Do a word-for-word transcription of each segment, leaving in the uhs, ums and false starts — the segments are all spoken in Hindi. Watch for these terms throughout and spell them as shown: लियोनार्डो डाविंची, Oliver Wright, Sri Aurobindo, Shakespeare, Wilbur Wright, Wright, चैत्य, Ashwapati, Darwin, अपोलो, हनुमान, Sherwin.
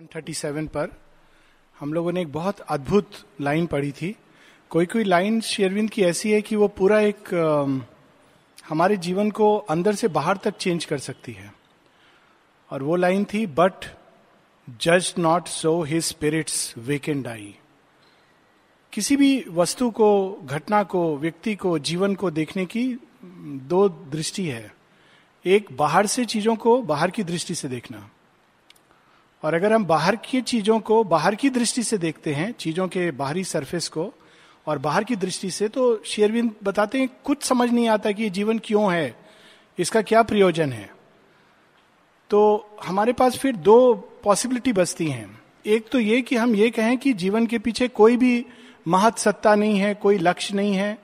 एक सौ सैंतीस पर हम लोगों ने एक बहुत अद्भुत लाइन पढ़ी थी। कोई कोई लाइन शेरविन की ऐसी है कि वो पूरा एक हमारे जीवन को अंदर से बाहर तक चेंज कर सकती है। और वो लाइन थी, बट जज not so his spirits wake and die. किसी भी वस्तु को, घटना को, व्यक्ति को, जीवन को देखने की दो दृष्टि है। एक बाहर से चीजों को बाहर की दृष्टि से देखना, और अगर हम बाहर की चीजों को बाहर की दृष्टि से देखते हैं, चीजों के बाहरी सरफेस को और बाहर की दृष्टि से, तो शेरविन बताते हैं कुछ समझ नहीं आता कि ये जीवन क्यों है, इसका क्या प्रयोजन है। तो हमारे पास फिर दो पॉसिबिलिटी बचती हैं। एक तो ये कि हम ये कहें कि जीवन के पीछे कोई भी महत सत्ता नहीं है, कोई लक्ष्य नहीं है।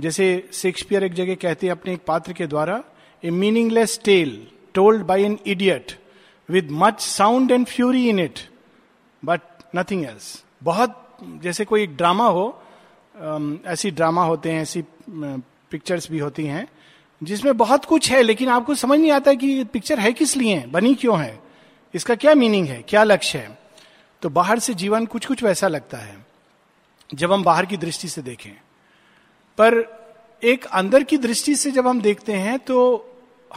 जैसे शेक्सपियर एक जगह कहते हैं अपने एक पात्र के द्वारा, a meaningless tale told by an idiot With much sound and fury in it, but nothing else. बहुत जैसे कोई एक ड्रामा हो, ऐसी ड्रामा होते हैं, ऐसी पिक्चर्स भी होती हैं जिसमें बहुत कुछ है लेकिन आपको समझ नहीं आता कि ये पिक्चर है किस लिए, बनी क्यों है, इसका क्या मीनिंग है, क्या लक्ष्य है। तो बाहर से जीवन कुछ कुछ वैसा लगता है जब हम बाहर की दृष्टि से देखें, पर एक अंदर की दृष्टि से जब हम देखते हैं तो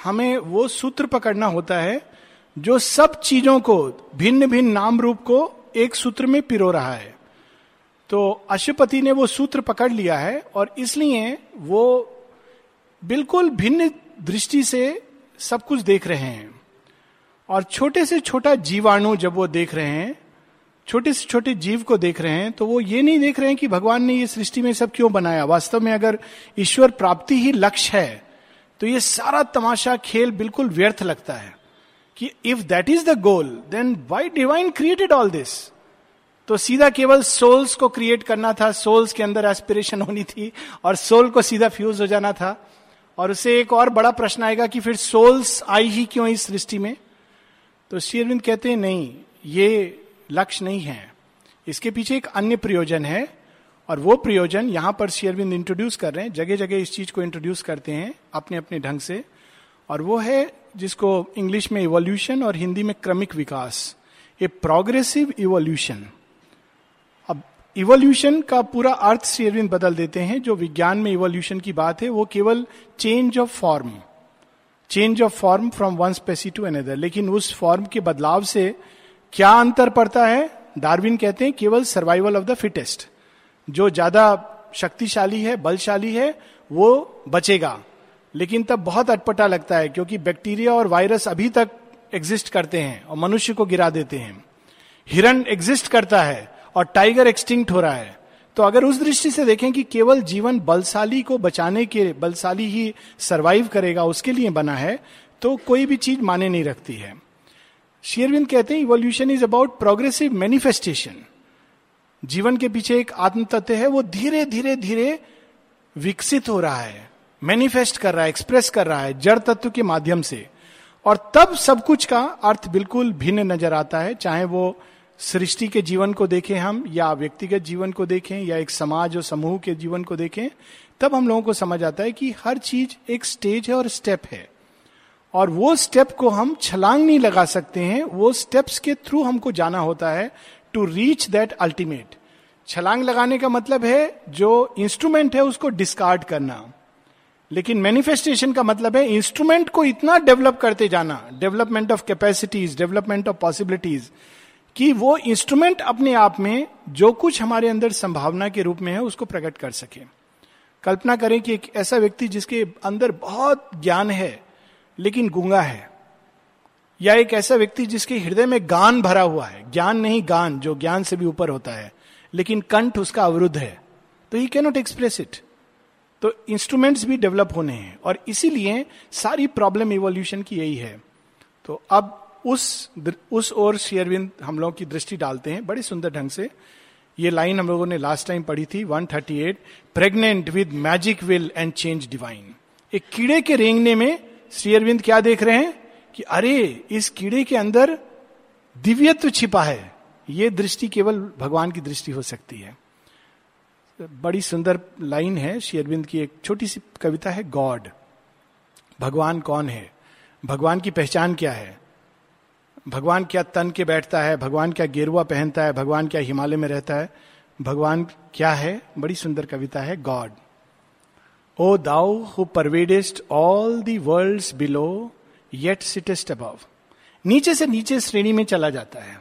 हमें वो सूत्र पकड़ना होता है जो सब चीजों को, भिन्न भिन्न नाम रूप को एक सूत्र में पिरो रहा है। तो अश्वपति ने वो सूत्र पकड़ लिया है और इसलिए वो बिल्कुल भिन्न दृष्टि से सब कुछ देख रहे हैं। और छोटे से छोटा जीवाणु जब वो देख रहे हैं, छोटे से छोटे जीव को देख रहे हैं, तो वो ये नहीं देख रहे हैं कि भगवान ने ये सृष्टि में सब क्यों बनाया। वास्तव में अगर ईश्वर प्राप्ति ही लक्ष्य है तो ये सारा तमाशा खेल बिल्कुल व्यर्थ लगता है कि if that is the goal then why divine created all this. तो सीधा केवल सोल्स को क्रिएट करना था, सोल्स के अंदर एस्पिरेशन होनी थी और सोल को सीधा फ्यूज हो जाना था। और उससे एक और बड़ा प्रश्न आएगा कि फिर सोल्स आई ही क्यों इस सृष्टि में। तो श्री अरविंद कहते हैं नहीं, ये लक्ष्य नहीं है, इसके पीछे एक अन्य प्रयोजन है। और वो प्रयोजन यहां पर श्री अरविंद इंट्रोड्यूस कर रहे हैं, जगह जगह इस चीज को इंट्रोड्यूस करते हैं अपने अपने ढंग से। और वो है जिसको इंग्लिश में इवोल्यूशन और हिंदी में क्रमिक विकास, ए प्रोग्रेसिव इवोल्यूशन। अब इवोल्यूशन का पूरा अर्थ श्री अरविंद बदल देते हैं। जो विज्ञान में इवोल्यूशन की बात है वो केवल change of form, change of form from one species to another, लेकिन उस फॉर्म के बदलाव से क्या अंतर पड़ता है। डार्विन कहते हैं केवल सर्वाइवल ऑफ द फिटेस्ट, जो ज्यादा शक्तिशाली है, बलशाली है, वो बचेगा। लेकिन तब बहुत अटपटा लगता है क्योंकि बैक्टीरिया और वायरस अभी तक एग्जिस्ट करते हैं और मनुष्य को गिरा देते हैं। हिरण एग्जिस्ट करता है और टाइगर एक्सटिंक्ट हो रहा है। तो अगर उस दृष्टि से देखें कि केवल जीवन बलशाली को बचाने के, बलशाली ही सरवाइव करेगा, उसके लिए बना है, तो कोई भी चीज माने नहीं रखती है। श्री अरविंद कहते हैं evolution is about progressive manifestation. जीवन के पीछे एक आत्मतत्व है, वो धीरे धीरे धीरे विकसित हो रहा है, मैनिफेस्ट कर रहा है, एक्सप्रेस कर रहा है जड़ तत्व के माध्यम से। और तब सब कुछ का अर्थ बिल्कुल भिन्न नजर आता है, चाहे वो सृष्टि के जीवन को देखें हम, या व्यक्तिगत जीवन को देखें, या एक समाज और समूह के जीवन को देखें। तब हम लोगों को समझ आता है कि हर चीज एक स्टेज है और स्टेप है, और वो स्टेप को हम छलांग नहीं लगा सकते हैं, वो स्टेप्स के थ्रू हमको जाना होता है टू रीच दैट अल्टीमेट। छलांग लगाने का मतलब है जो इंस्ट्रूमेंट है उसको डिस्कार्ड करना, लेकिन मैनिफेस्टेशन का मतलब है इंस्ट्रूमेंट को इतना डेवलप करते जाना, development of capacities, development of possibilities, कि वो इंस्ट्रूमेंट अपने आप में जो कुछ हमारे अंदर संभावना के रूप में है उसको प्रकट कर सके। कल्पना करें कि एक ऐसा व्यक्ति जिसके अंदर बहुत ज्ञान है लेकिन गूंगा है, या एक ऐसा व्यक्ति जिसके हृदय में गान भरा हुआ है, ज्ञान नहीं गान, जो ज्ञान से भी ऊपर होता है, लेकिन कंठ उसका अवरुद्ध है, तो he can not express it. तो इंस्ट्रूमेंट्स भी डेवलप होने हैं, और इसीलिए सारी प्रॉब्लम इवोल्यूशन की यही है। तो अब उस उस ओर श्री अरविंद हम लोगों की दृष्टि डालते हैं बड़े सुंदर ढंग से। ये लाइन हम लोगों ने लास्ट टाइम पढ़ी थी एक सौ अड़तीस, pregnant with magic will and change divine. एक कीड़े के रेंगने में श्री अरविंद क्या देख रहे हैं कि अरे इस कीड़े के अंदर दिव्यत्व छिपा है। ये दृष्टि केवल भगवान की दृष्टि हो सकती है। बड़ी सुंदर लाइन है श्री अरविंद की, एक छोटी सी कविता है, गॉड, भगवान कौन है, भगवान की पहचान क्या है। भगवान क्या तन के बैठता है, भगवान क्या गेरुआ पहनता है, भगवान क्या हिमालय में रहता है, भगवान क्या है। बड़ी सुंदर कविता है, God. O thou who pervadest all the worlds below yet sittest above. नीचे से नीचे श्रेणी में चला जाता है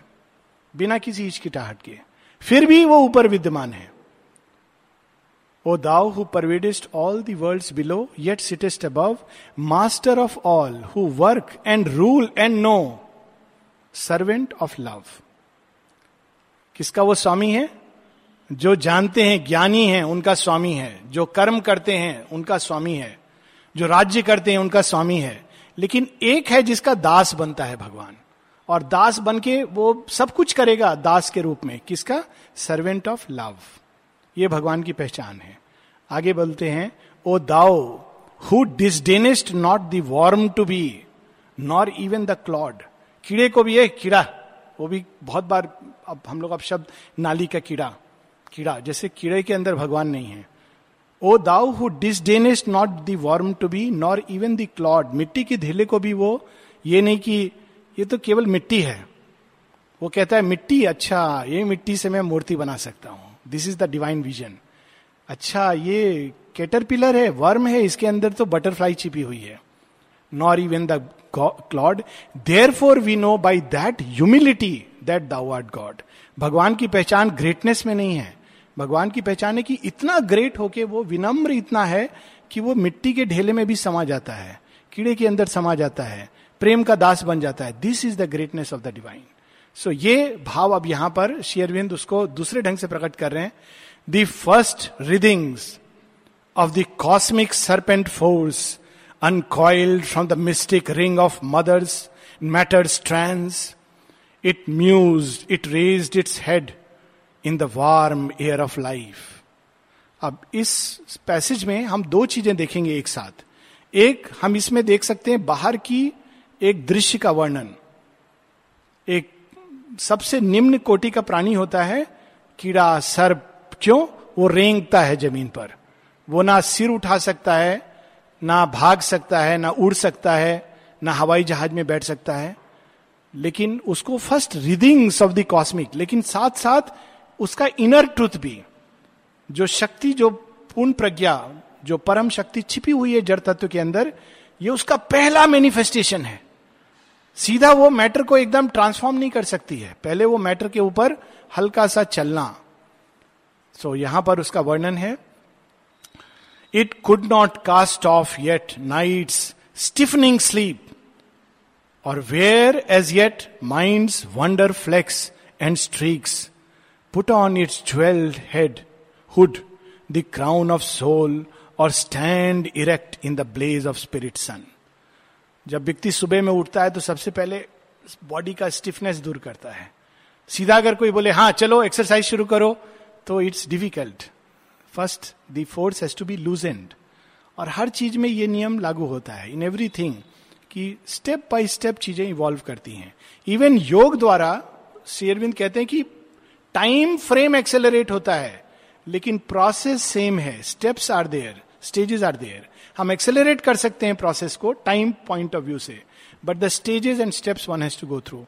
बिना किसी हिचकिटाहट के, फिर भी वो ऊपर विद्यमान है। O thou who pervadest all the worlds below yet sittest above, master of all who work and rule and know, servant of love. किसका वो स्वामी है? जो जानते हैं, ज्ञानी हैं, उनका स्वामी है। जो कर्म करते हैं उनका स्वामी है, जो राज्य करते हैं उनका स्वामी है। लेकिन एक है जिसका दास बनता है भगवान, और दास बन के वो सब कुछ करेगा दास के रूप में। किसका? Servant of love. ये भगवान की पहचान है। आगे बोलते हैं, O thou who disdainest not the worm to be nor even the clod. कीड़े को भी है कीड़ा, वो भी बहुत बार अब हम लोग अब शब्द नाली का कीड़ा, कीड़ा जैसे कीड़े के अंदर भगवान नहीं है। O thou who disdainest not the worm to be nor even the clod. मिट्टी की ढीले को भी वो ये नहीं कि ये तो केवल मिट्टी है, वो कहता है मिट्टी, अच्छा ये मिट्टी से मैं मूर्ति बना सकता हूँ। This is the divine vision. अच्छा ये कैटरपिलर है, वर्म है, इसके अंदर तो बटरफ्लाई छिपी हुई है। Nor even the clod, therefore we know by that humility that thou art God. भगवान की पहचान ग्रेटनेस में नहीं है, भगवान की पहचान है कि इतना ग्रेट होके वो विनम्र इतना है कि वो मिट्टी के ढेले में भी समा जाता है, कीड़े के अंदर समा जाता है, प्रेम का दास बन जाता है। This is the greatness of the divine. So ये भाव अब यहां पर श्री अरविंद उसको दूसरे ढंग से प्रकट कर रहे हैं। The first writhings of the cosmic serpent force uncoiled from the mystic ring of mother's matter strands, it mused, it raised its head in the warm air of life. अब इस पैसेज में हम दो चीजें देखेंगे एक साथ। एक, हम इसमें देख सकते हैं बाहर की एक दृश्य का वर्णन। एक सबसे निम्न कोटि का प्राणी होता है कीड़ा, सर्प। क्यों? वो रेंगता है जमीन पर, वो ना सिर उठा सकता है, ना भाग सकता है, ना उड़ सकता है, ना हवाई जहाज में बैठ सकता है। लेकिन उसको first readings of the cosmic, लेकिन साथ साथ उसका इनर ट्रुथ भी, जो शक्ति, जो पूर्ण प्रज्ञा, जो परम शक्ति छिपी हुई है जड़ तत्व के अंदर, ये उसका पहला मैनिफेस्टेशन है। सीधा वो मैटर को एकदम ट्रांसफॉर्म नहीं कर सकती है, पहले वो मैटर के ऊपर हल्का सा चलना। सो so, यहां पर उसका वर्णन है। It could not cast off yet night's stiffening sleep और where as yet mind's wonder flakes and streaks, put on its jewelled head hood the crown of soul और stand erect in the blaze of spirit sun. जब व्यक्ति सुबह में उठता है तो सबसे पहले बॉडी का स्टिफनेस दूर करता है। सीधा अगर कोई बोले हाँ चलो एक्सरसाइज शुरू करो तो it's difficult. First the force has to be loosened. और हर चीज में ये नियम लागू होता है, इन एवरी थिंग, कि स्टेप बाय स्टेप चीजें इवॉल्व करती हैं। इवन योग द्वारा श्री अरविंद कहते हैं कि टाइम फ्रेम एक्सेलरेट होता है लेकिन प्रोसेस सेम है। Steps are there, stages are there. हम एक्सेलरेट कर सकते हैं प्रोसेस को टाइम पॉइंट ऑफ व्यू से, but the stages and steps one has to go through.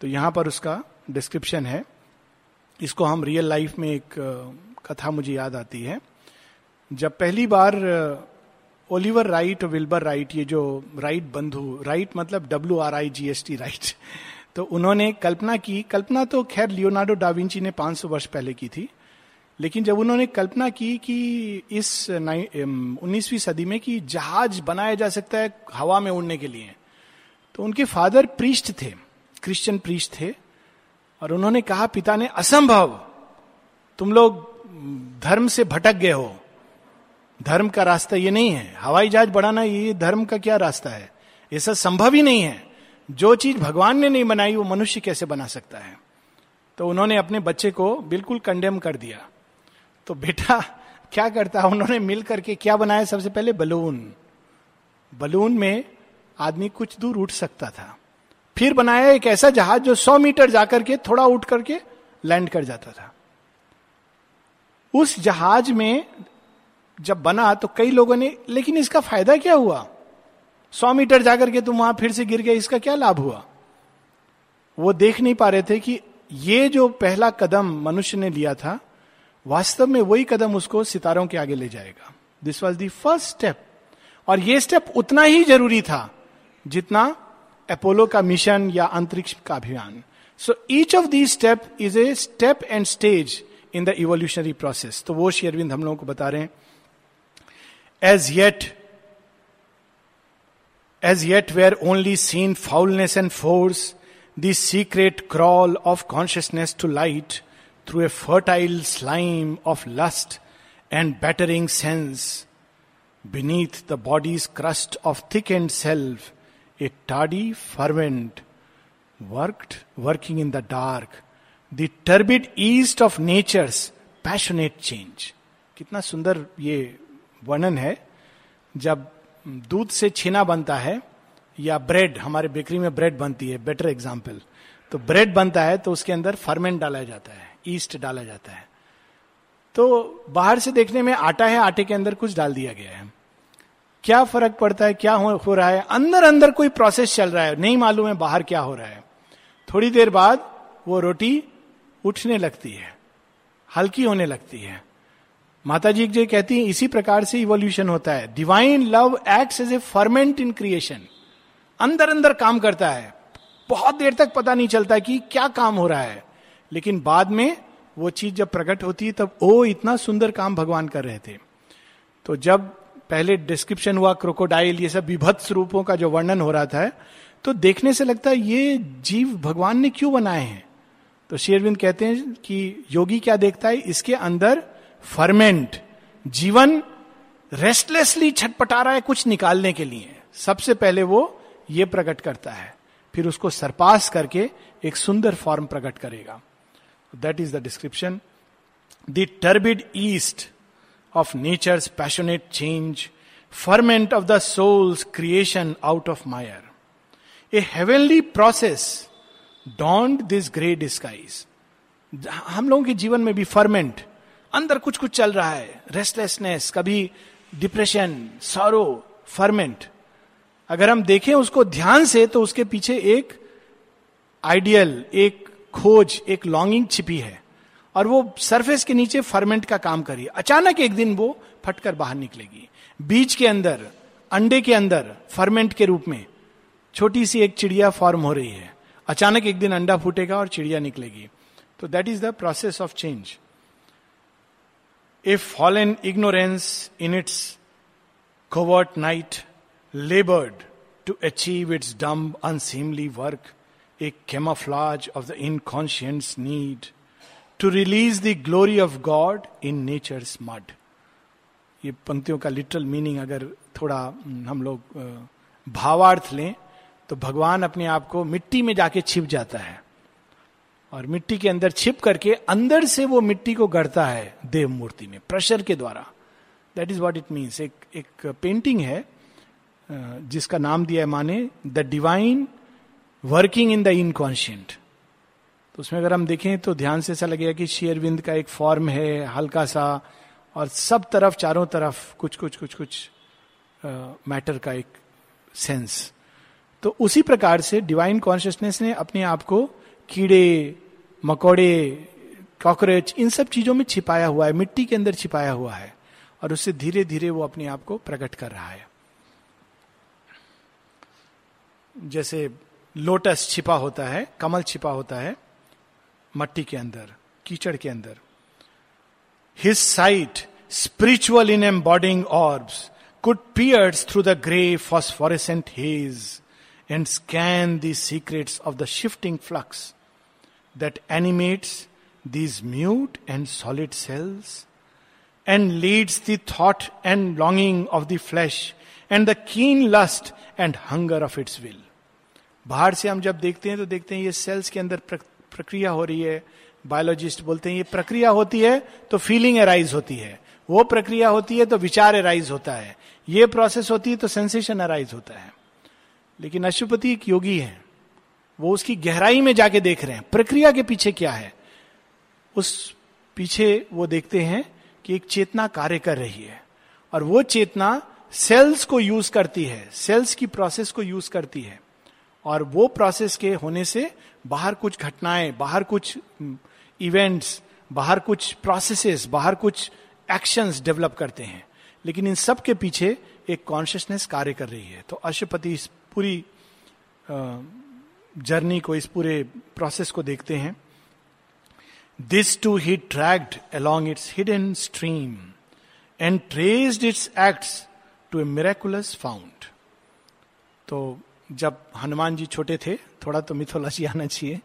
तो यहां पर उसका डिस्क्रिप्शन है। इसको हम रियल लाइफ में, एक कथा मुझे याद आती है, जब पहली बार ओलिवर राइट और विल्बर राइट, ये जो राइट बंधु, राइट मतलब W R I G S T right, तो उन्होंने कल्पना की। कल्पना तो खैर लियोनार्डो डाविंची ने पाँच सौ वर्ष पहले की थी, लेकिन जब उन्होंने कल्पना की कि इस उन्नीसवीं सदी में कि जहाज बनाया जा सकता है हवा में उड़ने के लिए, तो उनके फादर प्रीस्ट थे, क्रिश्चियन प्रीस्ट थे, और उन्होंने कहा पिता ने, असंभव, तुम लोग धर्म से भटक गए हो, धर्म का रास्ता ये नहीं है, हवाई जहाज बढ़ाना ये धर्म का क्या रास्ता है, ये सब संभव ही नहीं है, जो चीज भगवान ने नहीं बनाई वो मनुष्य कैसे बना सकता है। तो उन्होंने अपने बच्चे को बिल्कुल कंडेम कर दिया। तो बेटा क्या करता है, उन्होंने मिल करके क्या बनाया, सबसे पहले बलून। बलून में आदमी कुछ दूर उठ सकता था। फिर बनाया एक ऐसा जहाज जो सौ मीटर जाकर के थोड़ा उठ करके लैंड कर जाता था। उस जहाज में जब बना तो कई लोगों ने, लेकिन इसका फायदा क्या हुआ, सौ मीटर जाकर के तुम वहां फिर से गिर गए, इसका क्या लाभ हुआ। वो देख नहीं पा रहे थे कि ये जो पहला कदम मनुष्य ने लिया था वास्तव में वही कदम उसको सितारों के आगे ले जाएगा. This was the first step. और ये स्टेप उतना ही जरूरी था जितना अपोलो का मिशन या अंतरिक्ष का अभियान. So each of these step is a step and stage in the evolutionary process. तो वो श्री अरविंद हम लोगों को बता रहे हैं. As yet as yet where only seen foulness and force the secret crawl of consciousness to light through a fertile slime of lust and battering sense, beneath the body's crust of thickened self, a tardy ferment worked, working in the dark, the turbid east of nature's passionate change. कितना सुंदर ये वर्णन है. जब दूध से छेना बनता है या ब्रेड, हमारे बेकरी में ब्रेड बनती है, बेटर एग्जाम्पल, तो ब्रेड बनता है तो उसके अंदर फर्मेंट डाला जाता है, ईस्ट डाला जाता है. तो बाहर से देखने में आटा है, आटे के अंदर कुछ डाल दिया गया है, क्या फर्क पड़ता है क्या हो रहा है? अंदर अंदर कोई प्रोसेस चल रहा है, नहीं मालूम है बाहर क्या हो रहा है. थोड़ी देर बाद वो रोटी उठने लगती है, हल्की होने लगती है. माता जी जो कहती है इसी प्रकार से इवोल्यूशन होता है. Divine love acts as a ferment in creation. अंदर अंदर काम करता है, बहुत देर तक पता नहीं चलता कि क्या काम हो रहा है, लेकिन बाद में वो चीज जब प्रकट होती है तब ओ इतना सुंदर काम भगवान कर रहे थे. तो जब पहले डिस्क्रिप्शन हुआ क्रोकोडाइल, ये सब विभत्स रूपों का जो वर्णन हो रहा था, तो देखने से लगता है ये जीव भगवान ने क्यों बनाए हैं? तो श्री अरविंद कहते हैं कि योगी क्या देखता है, इसके अंदर फर्मेंट, जीवन रेस्टलेसली छटपटा रहा है कुछ निकालने के लिए. सबसे पहले वो ये प्रकट करता है, फिर उसको सरपास करके एक सुंदर फॉर्म प्रकट करेगा. That is the description. The turbid east of nature's passionate change, ferment of the soul's creation out of mire. A heavenly process donned this grey disguise. हम लोगों के जीवन में भी फर्मेंट, अंदर कुछ कुछ चल रहा है, रेस्टलेसनेस, कभी डिप्रेशन, सॉरो, फर्मेंट. अगर हम देखें उसको ध्यान से तो उसके पीछे एक आइडियल, एक खोज, एक लॉन्गिंग छिपी है, और वो सरफेस के नीचे फर्मेंट का काम करी. अचानक एक दिन वो फटकर बाहर निकलेगी. बीज के अंदर, अंडे के अंदर फर्मेंट के रूप में छोटी सी एक चिड़िया फॉर्म हो रही है. अचानक एक दिन अंडा फूटेगा और चिड़िया निकलेगी. तो that is the process of change. A fallen ignorance in its covert night laboured to achieve its dumb unseemly work, a camouflage of the inconscient's need to release the glory of God in nature's mud. ये पंक्तियों का लिटरल मीनिंग अगर थोड़ा हम लोग भावार्थ लें तो भगवान अपने आप को मिट्टी में जाके छिप जाता है, और मिट्टी के अंदर छिप करके अंदर से वो मिट्टी को गढ़ता है देव मूर्ति में प्रेशर के द्वारा. That is what it means. एक एक पेंटिंग है जिसका नाम दिया है माने the divine working in the inconscient. तो उसमें अगर हम देखें तो ध्यान से ऐसा लगेगा कि श्री अरविंद का एक फॉर्म है हल्का सा, और सब तरफ चारों तरफ कुछ कुछ कुछ कुछ मैटर uh, का एक सेंस. तो उसी प्रकार से डिवाइन कॉन्शियसनेस ने अपने आप को कीड़े मकोड़े, कॉकरोच, इन सब चीजों में छिपाया हुआ है, मिट्टी के अंदर छिपाया हुआ है, और उससे धीरे धीरे वो अपने आप को प्रकट कर रहा है. जैसे लोटस छिपा होता है, कमल छिपा होता है मट्टी के अंदर, कीचड़ के अंदर. His sight spiritual in embodying orbs could pierce through the grey phosphorescent haze and scan the secrets of the shifting flux that animates these mute and solid cells and leads the thought and longing of the flesh and the keen lust and hunger of its will. बाहर से हम जब देखते हैं तो देखते हैं ये सेल्स के अंदर प्रक्रिया हो रही है. बायोलॉजिस्ट बोलते हैं ये प्रक्रिया होती है तो फीलिंग अराइज होती है, वो प्रक्रिया होती है तो विचार अराइज होता है, ये प्रोसेस होती है तो सेंसेशन अराइज होता है. लेकिन अश्वपति एक योगी है, वो उसकी गहराई में जाके देख रहे हैं प्रक्रिया के पीछे क्या है. उस पीछे वो देखते हैं कि एक चेतना कार्य कर रही है, और वो चेतना सेल्स को यूज करती है, सेल्स की प्रोसेस को यूज करती है, और वो प्रोसेस के होने से बाहर कुछ घटनाएं, बाहर कुछ इवेंट्स, बाहर कुछ प्रोसेसेस, बाहर कुछ एक्शंस डेवलप करते हैं, लेकिन इन सब के पीछे एक कॉन्शियसनेस कार्य कर रही है. तो अश्वपति इस पूरी जर्नी को, इस पूरे प्रोसेस को देखते हैं. This too he tracked along its hidden stream and traced its acts to a miraculous fount. तो जब हनुमान जी छोटे थे, थोड़ा तो मिथोलॉजी आना चाहिए,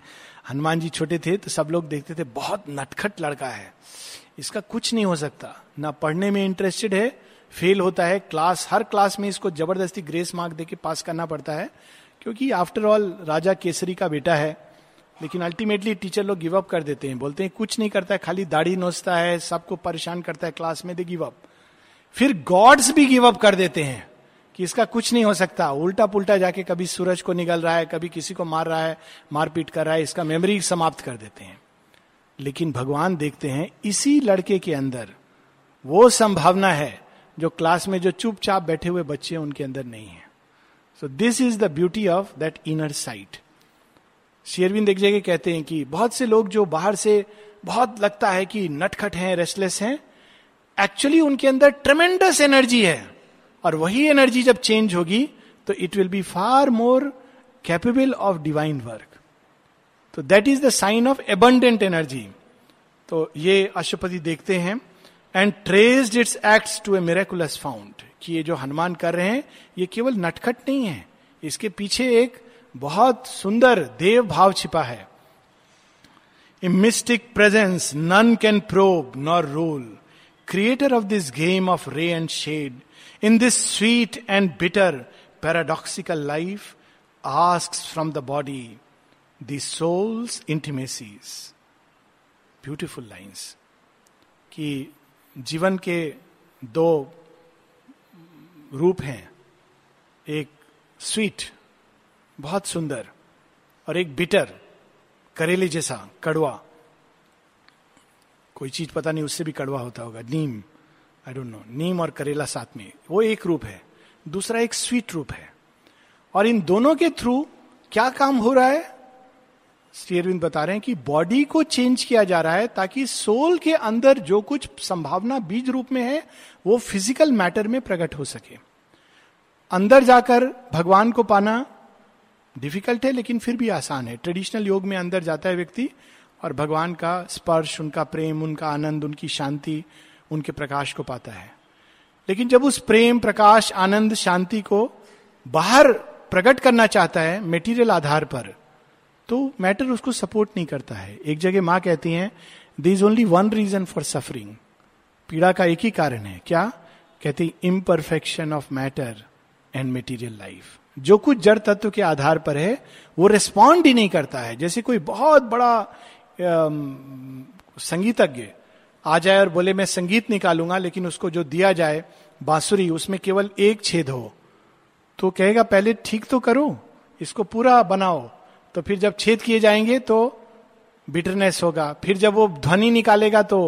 हनुमान जी छोटे थे तो सब लोग देखते थे बहुत नटखट लड़का है, इसका कुछ नहीं हो सकता, ना पढ़ने में इंटरेस्टेड है, फेल होता है क्लास, हर क्लास में इसको जबरदस्ती ग्रेस मार्क देके पास करना पड़ता है, क्योंकि आफ्टर ऑल राजा केसरी का बेटा है. लेकिन अल्टीमेटली टीचर लोग गिव अप कर देते हैं, बोलते हैं कुछ नहीं करता है, खाली दाढ़ी नोचता है, सबको परेशान करता है क्लास में, दे गिव अप. फिर गॉड्स भी गिव अप कर देते हैं कि इसका कुछ नहीं हो सकता, उल्टा पुल्टा जाके कभी सूरज को निगल रहा है, कभी किसी को मार रहा है, मारपीट कर रहा है, इसका मेमोरी समाप्त कर देते हैं. लेकिन भगवान देखते हैं इसी लड़के के अंदर वो संभावना है जो क्लास में जो चुपचाप बैठे हुए बच्चे हैं उनके अंदर नहीं है. So this is the beauty of that inner sight. शेरविन देख जाएंगे, कहते हैं कि बहुत से लोग जो बाहर से बहुत लगता है कि नटखट हैं, रेस्टलेस हैं, एक्चुअली उनके अंदर ट्रेमेंडस एनर्जी है, और वही एनर्जी जब चेंज होगी तो it will be far more capable of divine work. तो that is the sign of abundant energy. तो ये अश्वपति देखते हैं and traced its acts to a miraculous fount, कि ये जो हनुमान कर रहे हैं ये केवल नटखट नहीं है, इसके पीछे एक बहुत सुंदर देव भाव छिपा है. A mystic presence none can probe nor rule, creator of this game of ray and shade in this sweet and bitter paradoxical life asks from the body the soul's intimacies. Beautiful lines. कि जीवन के दो रूप हैं, एक sweet बहुत सुंदर और एक bitter करेले जैसा कड़वा, कोई चीज पता नहीं उससे भी कड़वा होता होगा, नीम, आई डोंट नो, नीम और करेला साथ में, वो एक रूप है, दूसरा एक स्वीट रूप है. और इन दोनों के थ्रू क्या काम हो रहा है, श्री अरविंद बता रहे हैं कि बॉडी को चेंज किया जा रहा है ताकि सोल के अंदर जो कुछ संभावना बीज रूप में है वो फिजिकल मैटर में प्रकट हो सके. अंदर जाकर भगवान को पाना डिफिकल्ट है लेकिन फिर भी आसान है. ट्रेडिशनल योग में अंदर जाता है व्यक्ति और भगवान का स्पर्श, उनका प्रेम, उनका आनंद, उनकी शांति, उनके प्रकाश को पाता है. लेकिन जब उस प्रेम, प्रकाश, आनंद, शांति को बाहर प्रकट करना चाहता है मेटीरियल आधार पर, तो मैटर उसको सपोर्ट नहीं करता है. एक जगह माँ कहती हैं there is only one reason for suffering, पीड़ा का एक ही कारण है, क्या कहती, imperfection of matter and material life. जो कुछ जड़ तत्व के आधार पर है वो रिस्पॉन्ड ही नहीं करता है. जैसे कोई बहुत बड़ा संगीतज्ञ आ जाए और बोले मैं संगीत निकालूंगा, लेकिन उसको जो दिया जाए बांसुरी, उसमें केवल एक छेद हो, तो कहेगा पहले ठीक तो करो, इसको पूरा बनाओ. तो फिर जब छेद किए जाएंगे तो बिटरनेस होगा, फिर जब वो ध्वनि निकालेगा तो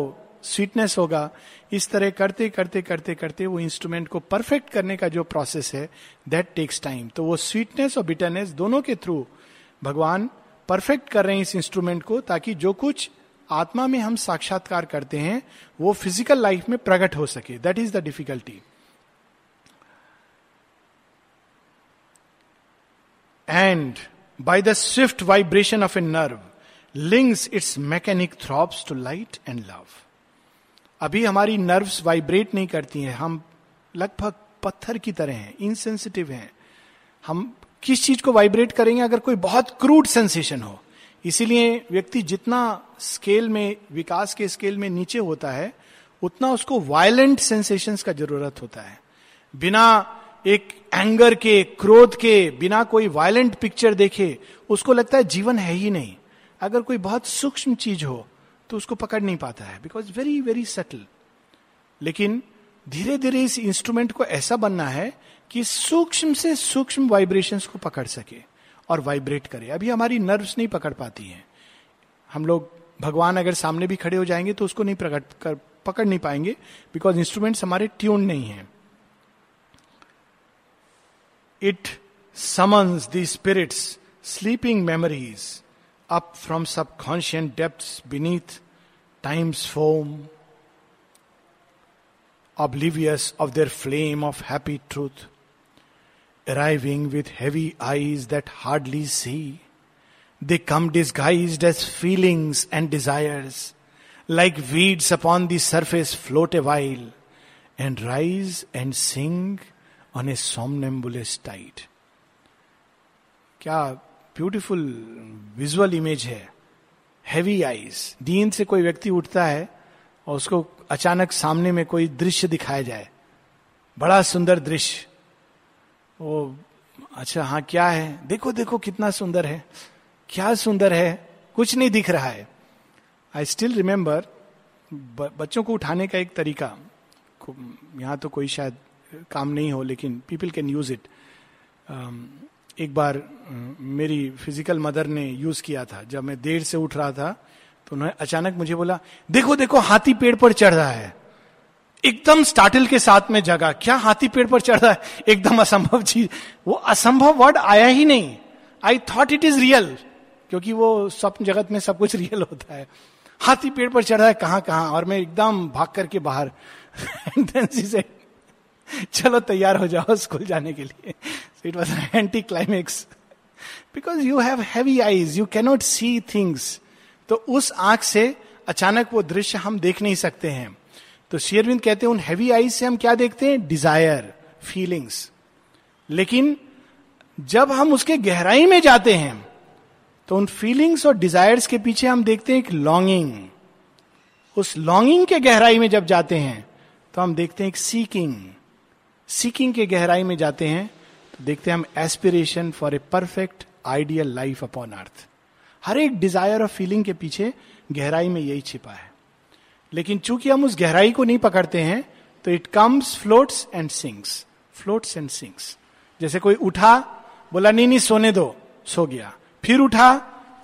स्वीटनेस होगा. इस तरह करते करते करते करते वो इंस्ट्रूमेंट को परफेक्ट करने का जो प्रोसेस है दैट टेक्स टाइम. तो वो स्वीटनेस और बिटरनेस दोनों के थ्रू भगवान परफेक्ट कर रहे हैं इस इंस्ट्रूमेंट को, ताकि जो कुछ आत्मा में हम साक्षात्कार करते हैं वो फिजिकल लाइफ में प्रकट हो सके. That is the difficulty. And by the swift vibration of a nerve links its mechanic throbs to light and love. अभी हमारी नर्व्स वाइब्रेट नहीं करती हैं, हम लगभग पत्थर की तरह हैं, इनसेंसिटिव हैं. हम किस चीज को वाइब्रेट करेंगे, अगर कोई बहुत क्रूड सेंसेशन हो. इसीलिए व्यक्ति जितना स्केल में, विकास के स्केल में नीचे होता है, उतना उसको वायलेंट सेंसेशंस का जरूरत होता है. बिना एक एंगर के, क्रोध के, बिना कोई वायलेंट पिक्चर देखे उसको लगता है जीवन है ही नहीं. अगर कोई बहुत सूक्ष्म चीज हो तो उसको पकड़ नहीं पाता है, बिकॉज वेरी वेरी सटल. लेकिन धीरे धीरे इस इंस्ट्रूमेंट को ऐसा बनना है कि सूक्ष्म से सूक्ष्म वाइब्रेशंस को पकड़ सके और वाइब्रेट करे. अभी हमारी नर्व्स नहीं पकड़ पाती हैं. हम लोग, भगवान अगर सामने भी खड़े हो जाएंगे तो उसको नहीं प्रकट कर पकड़ नहीं पाएंगे, बिकॉज इंस्ट्रूमेंट्स हमारे ट्यून नहीं हैं. It summons the spirit's sleeping memories up from subconscious depths beneath time's foam, oblivious of their flame of happy truth, arriving with heavy eyes that hardly see. They come disguised as feelings and desires, like weeds upon the surface float a while, and rise and sing on a somnambulist tide. क्या ब्यूटीफुल विजुअल इमेज है. Heavy eyes. नींद से कोई व्यक्ति उठता है और उसको अचानक सामने में कोई दृश्य दिखाया जाए, बड़ा सुंदर दृश्य. वो अच्छा हाँ क्या है, देखो देखो कितना सुंदर है, क्या सुंदर है, कुछ नहीं दिख रहा है. आई स्टिल रिमेम्बर बच्चों को उठाने का एक तरीका, यहाँ तो कोई शायद काम नहीं हो लेकिन पीपल कैन यूज इट. एक बार मेरी फिजिकल मदर ने यूज किया था. जब मैं देर से उठ रहा था तो उन्होंने अचानक मुझे बोला, देखो देखो हाथी पेड़ पर चढ़ रहा है. एकदम स्टार्टल के साथ में जगा, क्या हाथी पेड़ पर चढ़ रहा है, एकदम असंभव चीज. वो असंभव वर्ड आया ही नहीं. I thought it is real, क्योंकि वो स्वप्न जगत में सब कुछ रियल होता है. हाथी पेड़ पर चढ़ रहा है, कहां कहां, और मैं एकदम भाग करके बाहर. चलो तैयार हो जाओ स्कूल जाने के लिए. It was anticlimax because you have heavy eyes, you cannot see things. तो उस आंख से अचानक वो दृश्य हम देख नहीं सकते हैं. तो शेरविन कहते हैं उन हैवी आईज से हम क्या देखते हैं, डिजायर, फीलिंग्स. लेकिन जब हम उसके गहराई में जाते हैं तो उन फीलिंग्स और डिजायर्स के पीछे हम देखते हैं एक लॉन्गिंग. उस लॉन्गिंग के गहराई में जब जाते हैं तो हम देखते हैं एक सीकिंग. सीकिंग के गहराई में जाते हैं तो देखते हैं हम aspiration for a perfect ideal life upon earth. हर एक डिजायर और फीलिंग के पीछे गहराई में यही छिपा है. लेकिन चूंकि हम उस गहराई को नहीं पकड़ते हैं तो it comes, floats and sinks, floats and sinks. जैसे कोई उठा, बोला नहीं नहीं सोने दो, सो गया, फिर उठा,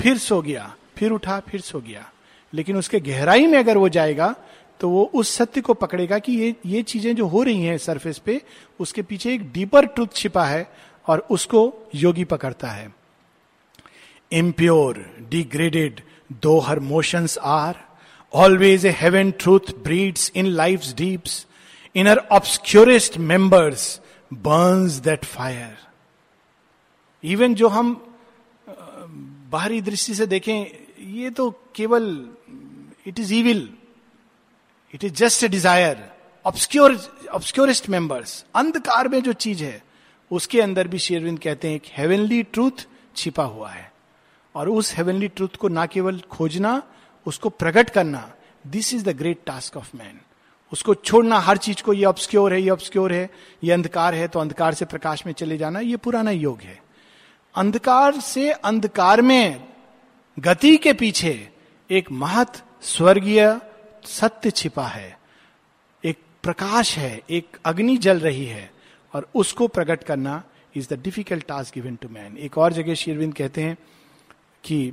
फिर सो गया, फिर उठा, फिर सो गया. लेकिन उसके गहराई में अगर वो जाएगा तो वो उस सत्य को पकड़ेगा कि ये ये चीजें जो हो रही हैं सरफेस पे, उसके पीछे एक डीपर ट्रुथ छिपा है और उसको योगी पकड़ता है. Impure, degraded though her motions are, always a heaven truth breeds in life's deeps, in her obscurest members burns that fire. Even जो हम बाहरी दृष्टि से देखें, ये तो केवल it is evil, it is just a desire. Obscure, obscurest members, अंधकार में जो चीज है उसके अंदर भी शेरविन कहते हैं एक हेवनली ट्रूथ छिपा हुआ है. और उस हेवनली ट्रूथ को ना केवल खोजना, उसको प्रकट करना, this is the great task of man. उसको छोड़ना, हर चीज को, ये ऑब्सक्योर है, ये ऑब्सक्योर है, ये अंधकार है, तो अंधकार से प्रकाश में चले जाना, ये पुराना योग है. अंधकार से अंधकार में गति के पीछे एक महत स्वर्गीय सत्य छिपा है, एक प्रकाश है, एक अग्नि जल रही है, और उसको प्रकट करना is the difficult task given to man. एक और जगह शेरविन कहते हैं कि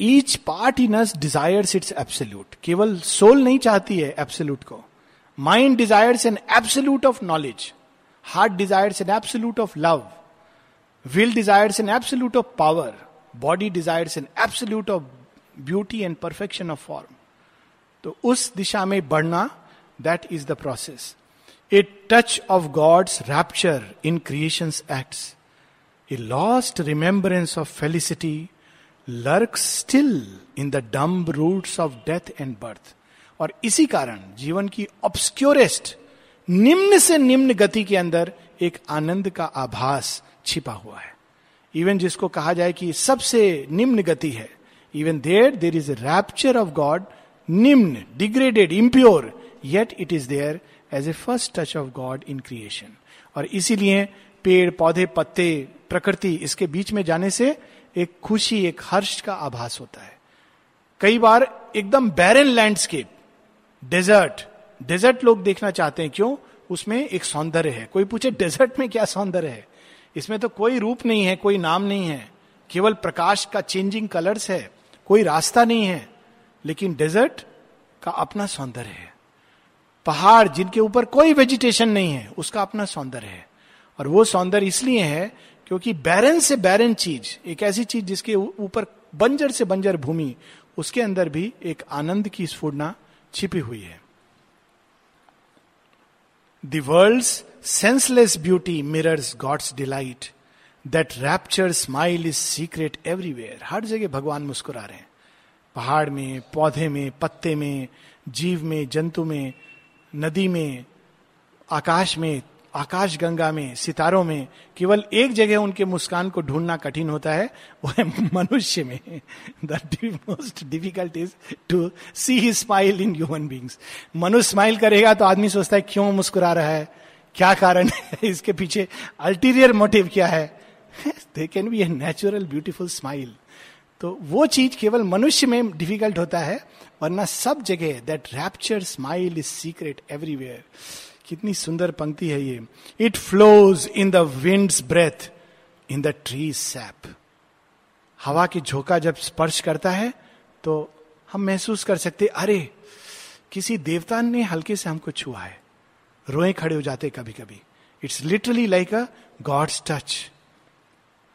each part in us desires its absolute. केवल सोल नहीं चाहती है एब्सोल्यूट को. Mind desires an absolute of knowledge, heart desires an absolute of love, will desires an absolute of power, body desires an absolute of beauty and perfection of form. तो उस दिशा में बढ़ना, that is the process. A touch of God's rapture in creation's acts, a lost remembrance of felicity lurks still in the dumb roots of death and birth. और इसी कारण जीवन की ऑब्सक्योरेस्ट, निम्न से निम्न गति के अंदर एक आनंद का आभास छिपा हुआ है. इवन जिसको कहा जाए कि सबसे निम्न गति है, even there there is a rapture of God, निम्न, degraded, impure, yet it is there as a first touch of God in creation. और इसीलिए पेड़, पौधे, पत्ते, प्रकृति, इसके बीच में जाने से एक खुशी, एक हर्ष का आभास होता है. कई बार एकदम बैरन लैंडस्केप, डेजर्ट, डेजर्ट लोग देखना चाहते हैं, क्यों, उसमें एक सौंदर्य है. कोई पूछे डेजर्ट में क्या सौंदर्य है, इसमें तो कोई रूप नहीं है, कोई नाम नहीं है, केवल प्रकाश का चेंजिंग कलर्स है, कोई रास्ता नहीं है. लेकिन डेजर्ट का अपना सौंदर्य है. पहाड़ जिनके ऊपर कोई वेजिटेशन नहीं है, उसका अपना सौंदर्य है. और वो सौंदर्य इसलिए है क्योंकि बैरन से बैरन चीज, एक ऐसी चीज जिसके ऊपर बंजर से बंजर भूमि, उसके अंदर भी एक आनंद की स्फुरना छिपी हुई है. The world's senseless beauty mirrors God's delight. That rapture smile is secret everywhere. हर जगह भगवान मुस्कुरा रहे हैं. पहाड़ में, पौधे में, पत्ते में, जीव में, जंतु में, नदी में, आकाश में, आकाश गंगा में, सितारों में. केवल एक जगह उनके मुस्कान को ढूंढना कठिन होता है, वो है मनुष्य में. The most difficult is to see his smile in human beings. मनुष्य स्माइल करेगा तो आदमी सोचता है क्यों मुस्कुरा रहा है, क्या कारण है, इसके पीछे अल्टीरियर मोटिव क्या है. There can be a natural beautiful smile. तो वो चीज केवल मनुष्य में डिफिकल्ट होता है, वरना सब जगह that rapture smile is secret everywhere. कितनी सुंदर पंक्ति है ये. It flows in the wind's breath in the tree sap. हवा की झोंका जब स्पर्श करता है तो हम महसूस कर सकते, अरे किसी देवता ने हल्के से हमको छुआ है. रोए खड़े हो जाते कभी कभी. It's literally like a God's touch.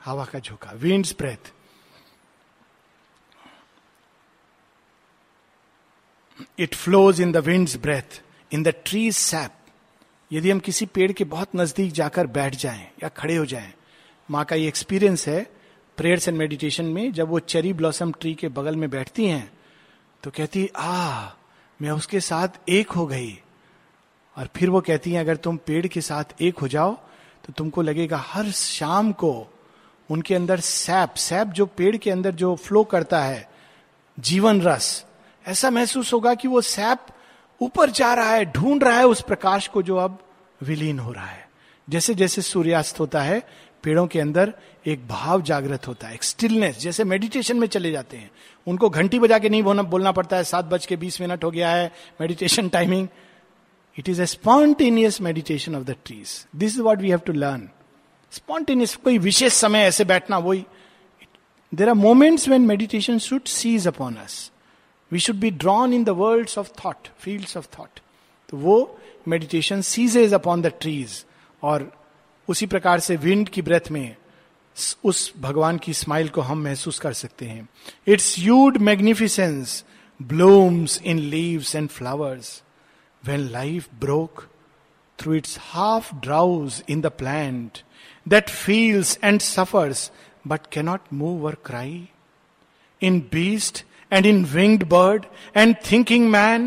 हवा का झोंका, wind's breath. It flows in the wind's breath in the tree sap. यदि हम किसी पेड़ के बहुत नजदीक जाकर बैठ जाएं या खड़े हो जाएं, माँ का ये एक्सपीरियंस है प्रेयर्स एंड मेडिटेशन में, जब वो चेरी ब्लॉसम ट्री के बगल में बैठती हैं तो कहती आ मैं उसके साथ एक हो गई. और फिर वो कहती हैं अगर तुम पेड़ के साथ एक हो जाओ तो तुमको लगेगा हर शाम को उनके अंदर सैप, सैप जो पेड़ के अंदर जो फ्लो करता है, जीवन रस, ऐसा महसूस होगा कि वो सैप ऊपर जा रहा है, ढूंढ रहा है उस प्रकाश को जो अब विलीन हो रहा है. जैसे जैसे सूर्यास्त होता है पेड़ों के अंदर एक भाव जागृत होता है, एक स्टिलनेस. जैसे मेडिटेशन में चले जाते हैं उनको घंटी बजा के नहीं बोलना पड़ता है सात बज के बीस मिनट हो गया है meditation timing. It is a spontaneous meditation of the trees. This is what we have to learn. Spontaneous, कोई विशेष समय ऐसे बैठना, वही. There are moments when meditation should seize upon us. We should be drawn in the worlds of thought, fields of thought. तो वो meditation seizes upon the trees. और उसी प्रकार से wind की breath में उस भगवान की smile को हम महसूस कर सकते हैं. Its hued magnificence blooms in leaves and flowers. When life broke through its half drowse in the plant that feels and suffers but cannot move or cry. In beast and in winged bird and thinking man,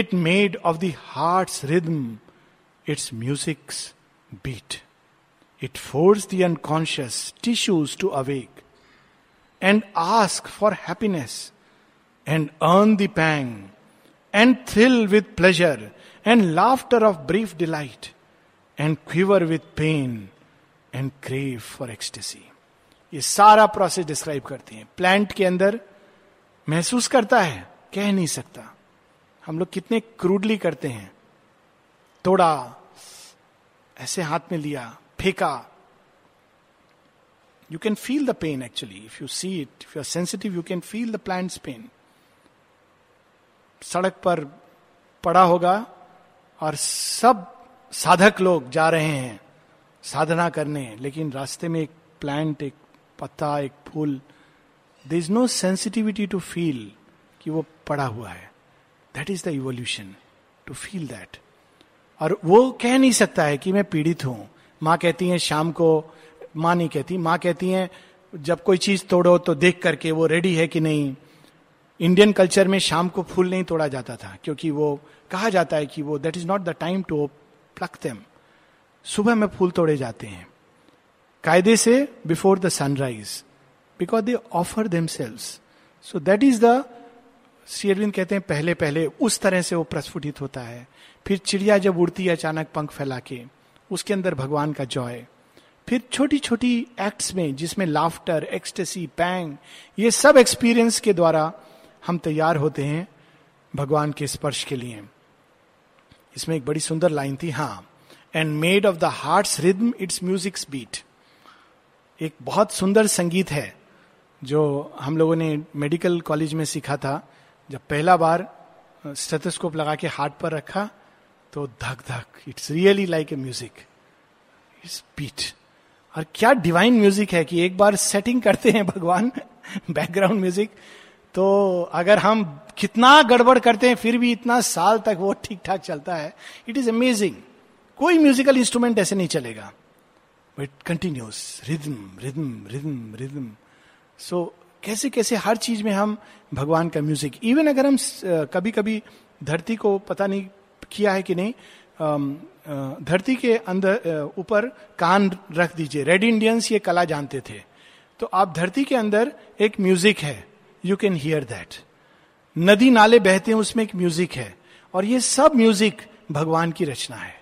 it made of the heart's rhythm its music's beat. It forced the unconscious tissues to awake and ask for happiness and earn the pang and thrill with pleasure and laughter of brief delight and quiver with pain and crave for ecstasy. ये सारा प्रोसेस डिस्क्राइब करती हैं. प्लांट के अंदर महसूस करता है, कह नहीं सकता. हम लोग कितने क्रूडली करते हैं, तोड़ा, ऐसे हाथ में लिया, फेंका. You can feel the pain actually. If you see it, if you are sensitive, you can feel the plant's pain. सड़क पर पड़ा होगा और सब साधक लोग जा रहे हैं साधना करने, लेकिन रास्ते में एक प्लांट, एक पत्ता, एक फूल. There is no sensitivity to feel कि वो पड़ा हुआ है. That is the evolution, to feel that. और वो कह नहीं सकता है कि मैं पीड़ित हूं. माँ कहती है शाम को, माँ नहीं कहती, माँ कहती है जब कोई चीज तोड़ो तो देख करके वो रेडी है कि नहीं. इंडियन कल्चर में शाम को फूल नहीं तोड़ा जाता था क्योंकि वो कहा जाता है कि वो that is not the time to pluck them. सुबह में फूल तोड़े जाते हैं कायदे से, before the sunrise. Because they offer themselves. So that is the, Sherwin कहते हैं पहले पहले उस तरह से वो प्रस्फुटित होता है. फिर चिड़िया जब उड़ती है अचानक पंख फैला के, उसके अंदर भगवान का जॉय. फिर छोटी छोटी एक्ट्स में जिसमें लाफ्टर, एक्सटेसी, पैंग, ये सब एक्सपीरियंस के द्वारा हम तैयार होते हैं भगवान के स्पर्श के लिए. इसमें एक बड़ी सुंदर लाइन थी, हाँ, and made of the heart's rhythm its music's beat. एक बहुत सुंदर संगीत है जो हम लोगों ने मेडिकल कॉलेज में सीखा था. जब पहला बार स्टेथोस्कोप लगा के हार्ट पर रखा तो धक धक, it's really like a music, it's beat. और क्या डिवाइन म्यूजिक है कि एक बार सेटिंग करते हैं भगवान बैकग्राउंड म्यूजिक, तो अगर हम कितना गड़बड़ करते हैं फिर भी इतना साल तक वो ठीक ठाक चलता है. It is amazing. कोई म्यूजिकल इंस्ट्रूमेंट ऐसे नहीं चलेगा, but continuous rhythm rhythm rhythm rhythm. So कैसे कैसे हर चीज में हम भगवान का म्यूजिक, इवन अगर हम कभी कभी धरती को, पता नहीं किया है कि नहीं, धरती के अंदर ऊपर कान रख दीजिए. रेड इंडियंस ये कला जानते थे, तो आप धरती के अंदर एक म्यूजिक है, यू कैन हियर दैट. नदी नाले बहते हैं, उसमें एक म्यूजिक है, और ये सब म्यूजिक भगवान की रचना है.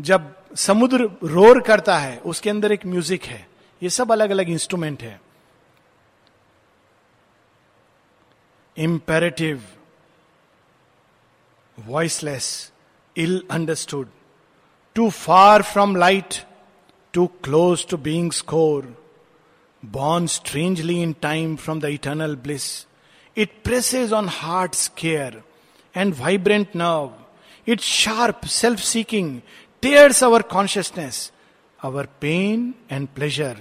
जब समुद्र रोर करता है उसके अंदर एक म्यूजिक है. ये सब अलग अलग इंस्ट्रूमेंट है. Imperative, voiceless, ill understood, too far from light, too close to being's core, born strangely in time from the eternal bliss, it presses on heart's care and vibrant nerve, its sharp self-seeking tears our consciousness, our pain and pleasure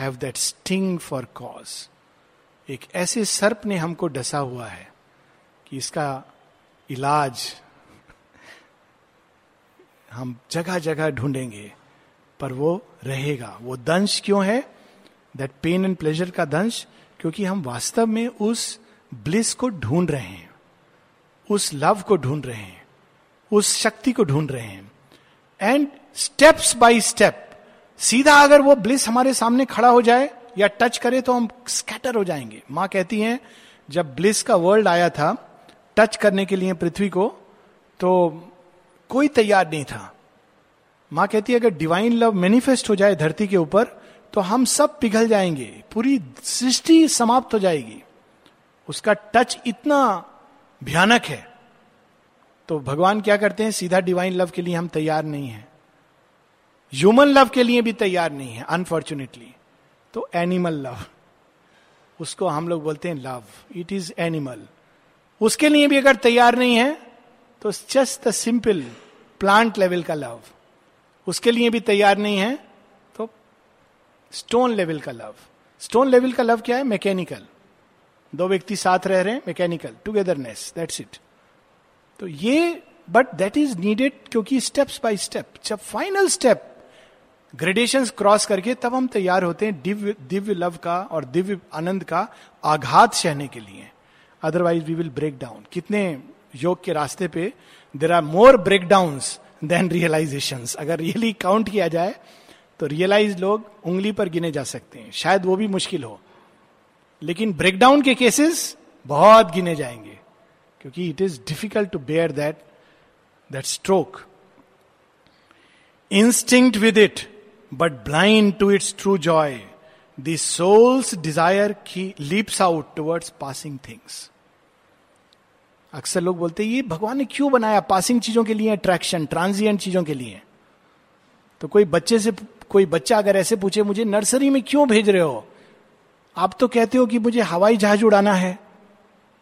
have that sting for cause. एक ऐसे सर्प ने हमको डसा हुआ है कि इसका इलाज हम जगह जगह ढूंढेंगे, पर वो रहेगा. वो दंश क्यों है, दैट पेन एंड प्लेजर का दंश? क्योंकि हम वास्तव में उस ब्लिस को ढूंढ रहे हैं, उस लव को ढूंढ रहे हैं, उस शक्ति को ढूंढ रहे हैं. एंड स्टेप्स बाय स्टेप सीधा अगर वो ब्लिस हमारे सामने खड़ा हो जाए या टच करे तो हम स्कैटर हो जाएंगे. माँ कहती हैं जब ब्लिस का वर्ल्ड आया था टच करने के लिए पृथ्वी को, तो कोई तैयार नहीं था. मां कहती है अगर डिवाइन लव मैनिफेस्ट हो जाए धरती के ऊपर तो हम सब पिघल जाएंगे, पूरी सृष्टि समाप्त हो जाएगी. उसका टच इतना भयानक है. तो भगवान क्या करते हैं, सीधा डिवाइन लव के लिए हम तैयार नहीं हैं, ह्यूमन लव के लिए भी तैयार नहीं है अनफॉर्चुनेटली, तो एनिमल लव, उसको हम लोग बोलते हैं लव, इट इज एनिमल, उसके लिए भी अगर तैयार नहीं है तो just the simple plant level का लव, उसके लिए भी तैयार नहीं है तो स्टोन लेवल का लव. स्टोन लेवल का लव क्या है? मैकेनिकल. दो व्यक्ति साथ रह रहे हैं, मैकेनिकल टुगेदरनेस, दैट्स इट. तो ये बट दैट इज नीडेड, क्योंकि स्टेप्स बाय स्टेप, जब फाइनल स्टेप ग्रेडेशंस क्रॉस करके तब हम तैयार होते हैं दिव्य दिव्य लव का और दिव्य आनंद का आघात सहने के लिए. Otherwise we will break down. कितने योग के रास्ते पे there are more breakdowns than realisations. अगर रियली काउंट किया जाए तो रियलाइज लोग उंगली पर गिने जा सकते हैं, शायद वो भी मुश्किल हो, लेकिन ब्रेकडाउन के केसेस बहुत गिने जाएंगे, क्योंकि it is difficult to bear that that stroke. Instinct with it but blind to its true joy, the soul's desire की leaps out towards passing things. अक्सर लोग बोलते हैं ये भगवान ने क्यों बनाया, पासिंग चीजों के लिए, अट्रैक्शन, ट्रांजिएंट चीजों के लिए. तो कोई बच्चे से कोई बच्चा अगर ऐसे पूछे मुझे नर्सरी में क्यों भेज रहे हो, आप तो कहते हो कि मुझे हवाई जहाज उड़ाना है,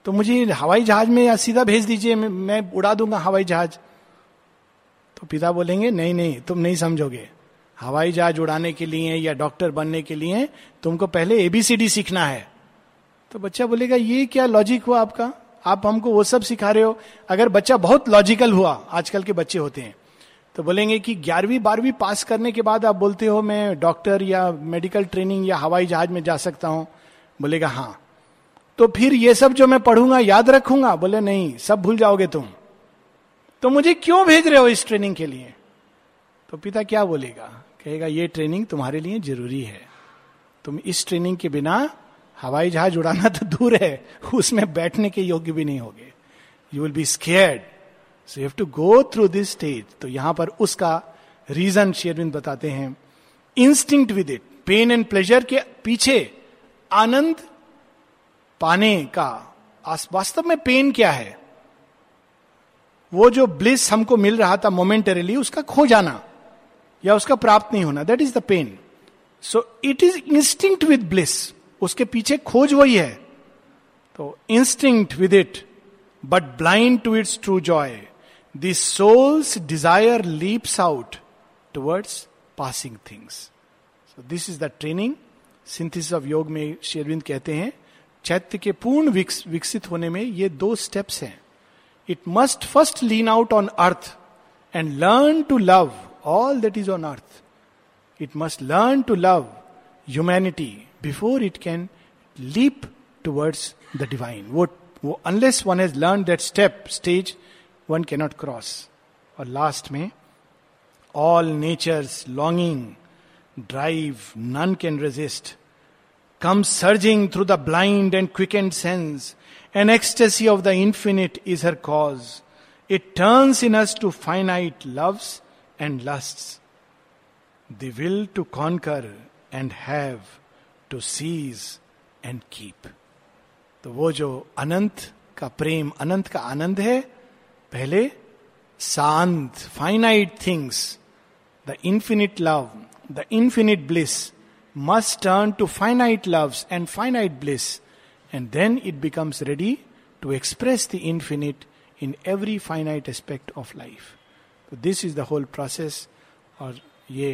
तो मुझे हवाई जहाज में सीधा भेज दीजिए, मैं, मैं उड़ा दूंगा हवाई जहाज. तो पिता बोलेंगे नहीं नहीं तुम नहीं समझोगे, हवाई जहाज उड़ाने के लिए या डॉक्टर बनने के लिए तुमको पहले एबीसीडी सीखना है. तो बच्चा बोलेगा ये क्या लॉजिक हुआ आपका, आप हमको वो सब सिखा रहे हो. अगर बच्चा बहुत लॉजिकल हुआ, आजकल के बच्चे होते हैं, तो बोलेंगे कि ग्यारहवीं बारहवीं पास करने के बाद आप बोलते हो मैं डॉक्टर या मेडिकल ट्रेनिंग या हवाई जहाज में जा सकता हूं. बोलेगा हाँ, तो फिर ये सब जो मैं पढ़ूंगा याद रखूंगा. बोले नहीं, सब भूल जाओगे तुम, तो मुझे क्यों भेज रहे हो इस ट्रेनिंग के लिए. तो पिता क्या बोलेगा, कहेगा ये ट्रेनिंग तुम्हारे लिए जरूरी है, तुम इस ट्रेनिंग के बिना हवाई जहाज उड़ाना तो दूर है, उसमें बैठने के योग्य भी नहीं होगे, you will be scared, so you have to go through this stage. तो यहां पर उसका रीजन शेरविन बताते हैं, instinct with it, pain and pleasure के पीछे आनंद पाने का. वास्तव में पेन क्या है, वो जो ब्लिस हमको मिल रहा था मोमेंटरीली, उसका खो जाना या उसका प्राप्त नहीं होना, that is the pain. So it is instinct with bliss, उसके पीछे खोज वही है. तो instinct with it but blind to its true joy, the soul's desire leaps out towards passing things. So this is the training. Synthesis of योग में शेरविन कहते हैं चैत्य के पूर्ण विकस, विकसित होने में ये दो स्टेप्स हैं. It must first lean out on earth and learn to love all that is on earth. It must learn to love humanity before it can leap towards the divine. वो वो unless one has learn that step stage one can not cross. और लास्ट में all nature's longing drive none can resist comes surging through the blind and quickened sense. An ecstasy of the infinite is her cause. It turns in us to finite loves and lusts. The will to conquer and have, to seize and keep. तो वो जो अनंत का प्रेम, अनंत का आनंद है, पहले शांत finite things, the infinite love, the infinite bliss must turn to finite loves and finite bliss, and then it becomes ready to express the infinite in every finite aspect of life. So this is the whole process. और ये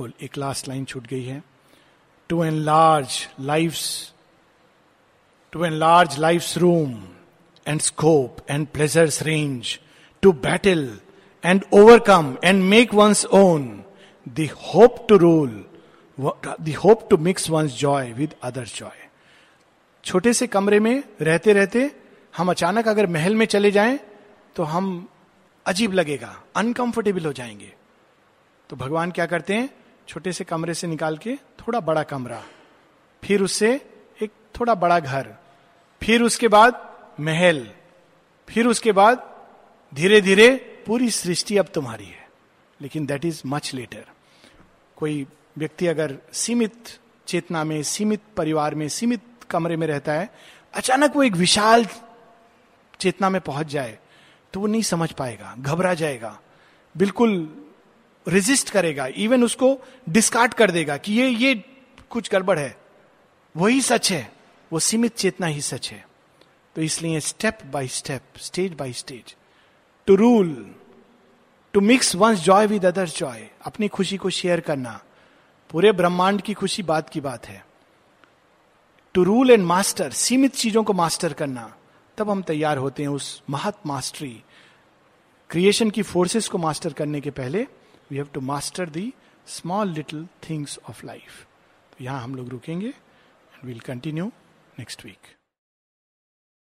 और एक last line छूट गई है. To enlarge life's, to enlarge life's room and scope and pleasure's range, to battle and overcome and make one's own. The hope to rule, the hope to mix one's joy with others' joy. छोटे से कमरे में रहते रहते हम अचानक अगर महल में चले जाएं तो हम अजीब लगेगा, अनकंफर्टेबल हो जाएंगे. तो भगवान क्या करते हैं, छोटे से कमरे से निकाल के थोड़ा बड़ा कमरा, फिर उससे एक थोड़ा बड़ा घर, फिर उसके बाद महल, फिर उसके बाद धीरे धीरे पूरी सृष्टि अब तुम्हारी है. लेकिन that is much later. कोई व्यक्ति अगर सीमित चेतना में, सीमित परिवार में, सीमित कमरे में रहता है, अचानक वो एक विशाल चेतना में पहुंच जाए तो वो नहीं समझ पाएगा, घबरा जाएगा, बिल्कुल रेजिस्ट करेगा, इवन उसको डिस्कार्ड कर देगा कि ये ये कुछ गड़बड़ है. वही सच है, वो सीमित चेतना ही सच है. तो इसलिए step by step, stage by stage, to rule, to mix one's joy with others joy, अपनी खुशी को शेयर करना. पूरे ब्रह्मांड की खुशी बात की बात है. टू रूल एंड मास्टर, सीमित चीजों को मास्टर करना, तब हम तैयार होते हैं उस महत मास्टरी. क्रिएशन की फोर्सेस को मास्टर करने के पहले we have to master the small little things of life. यहां हम लोग रुकेंगे and we will continue next week.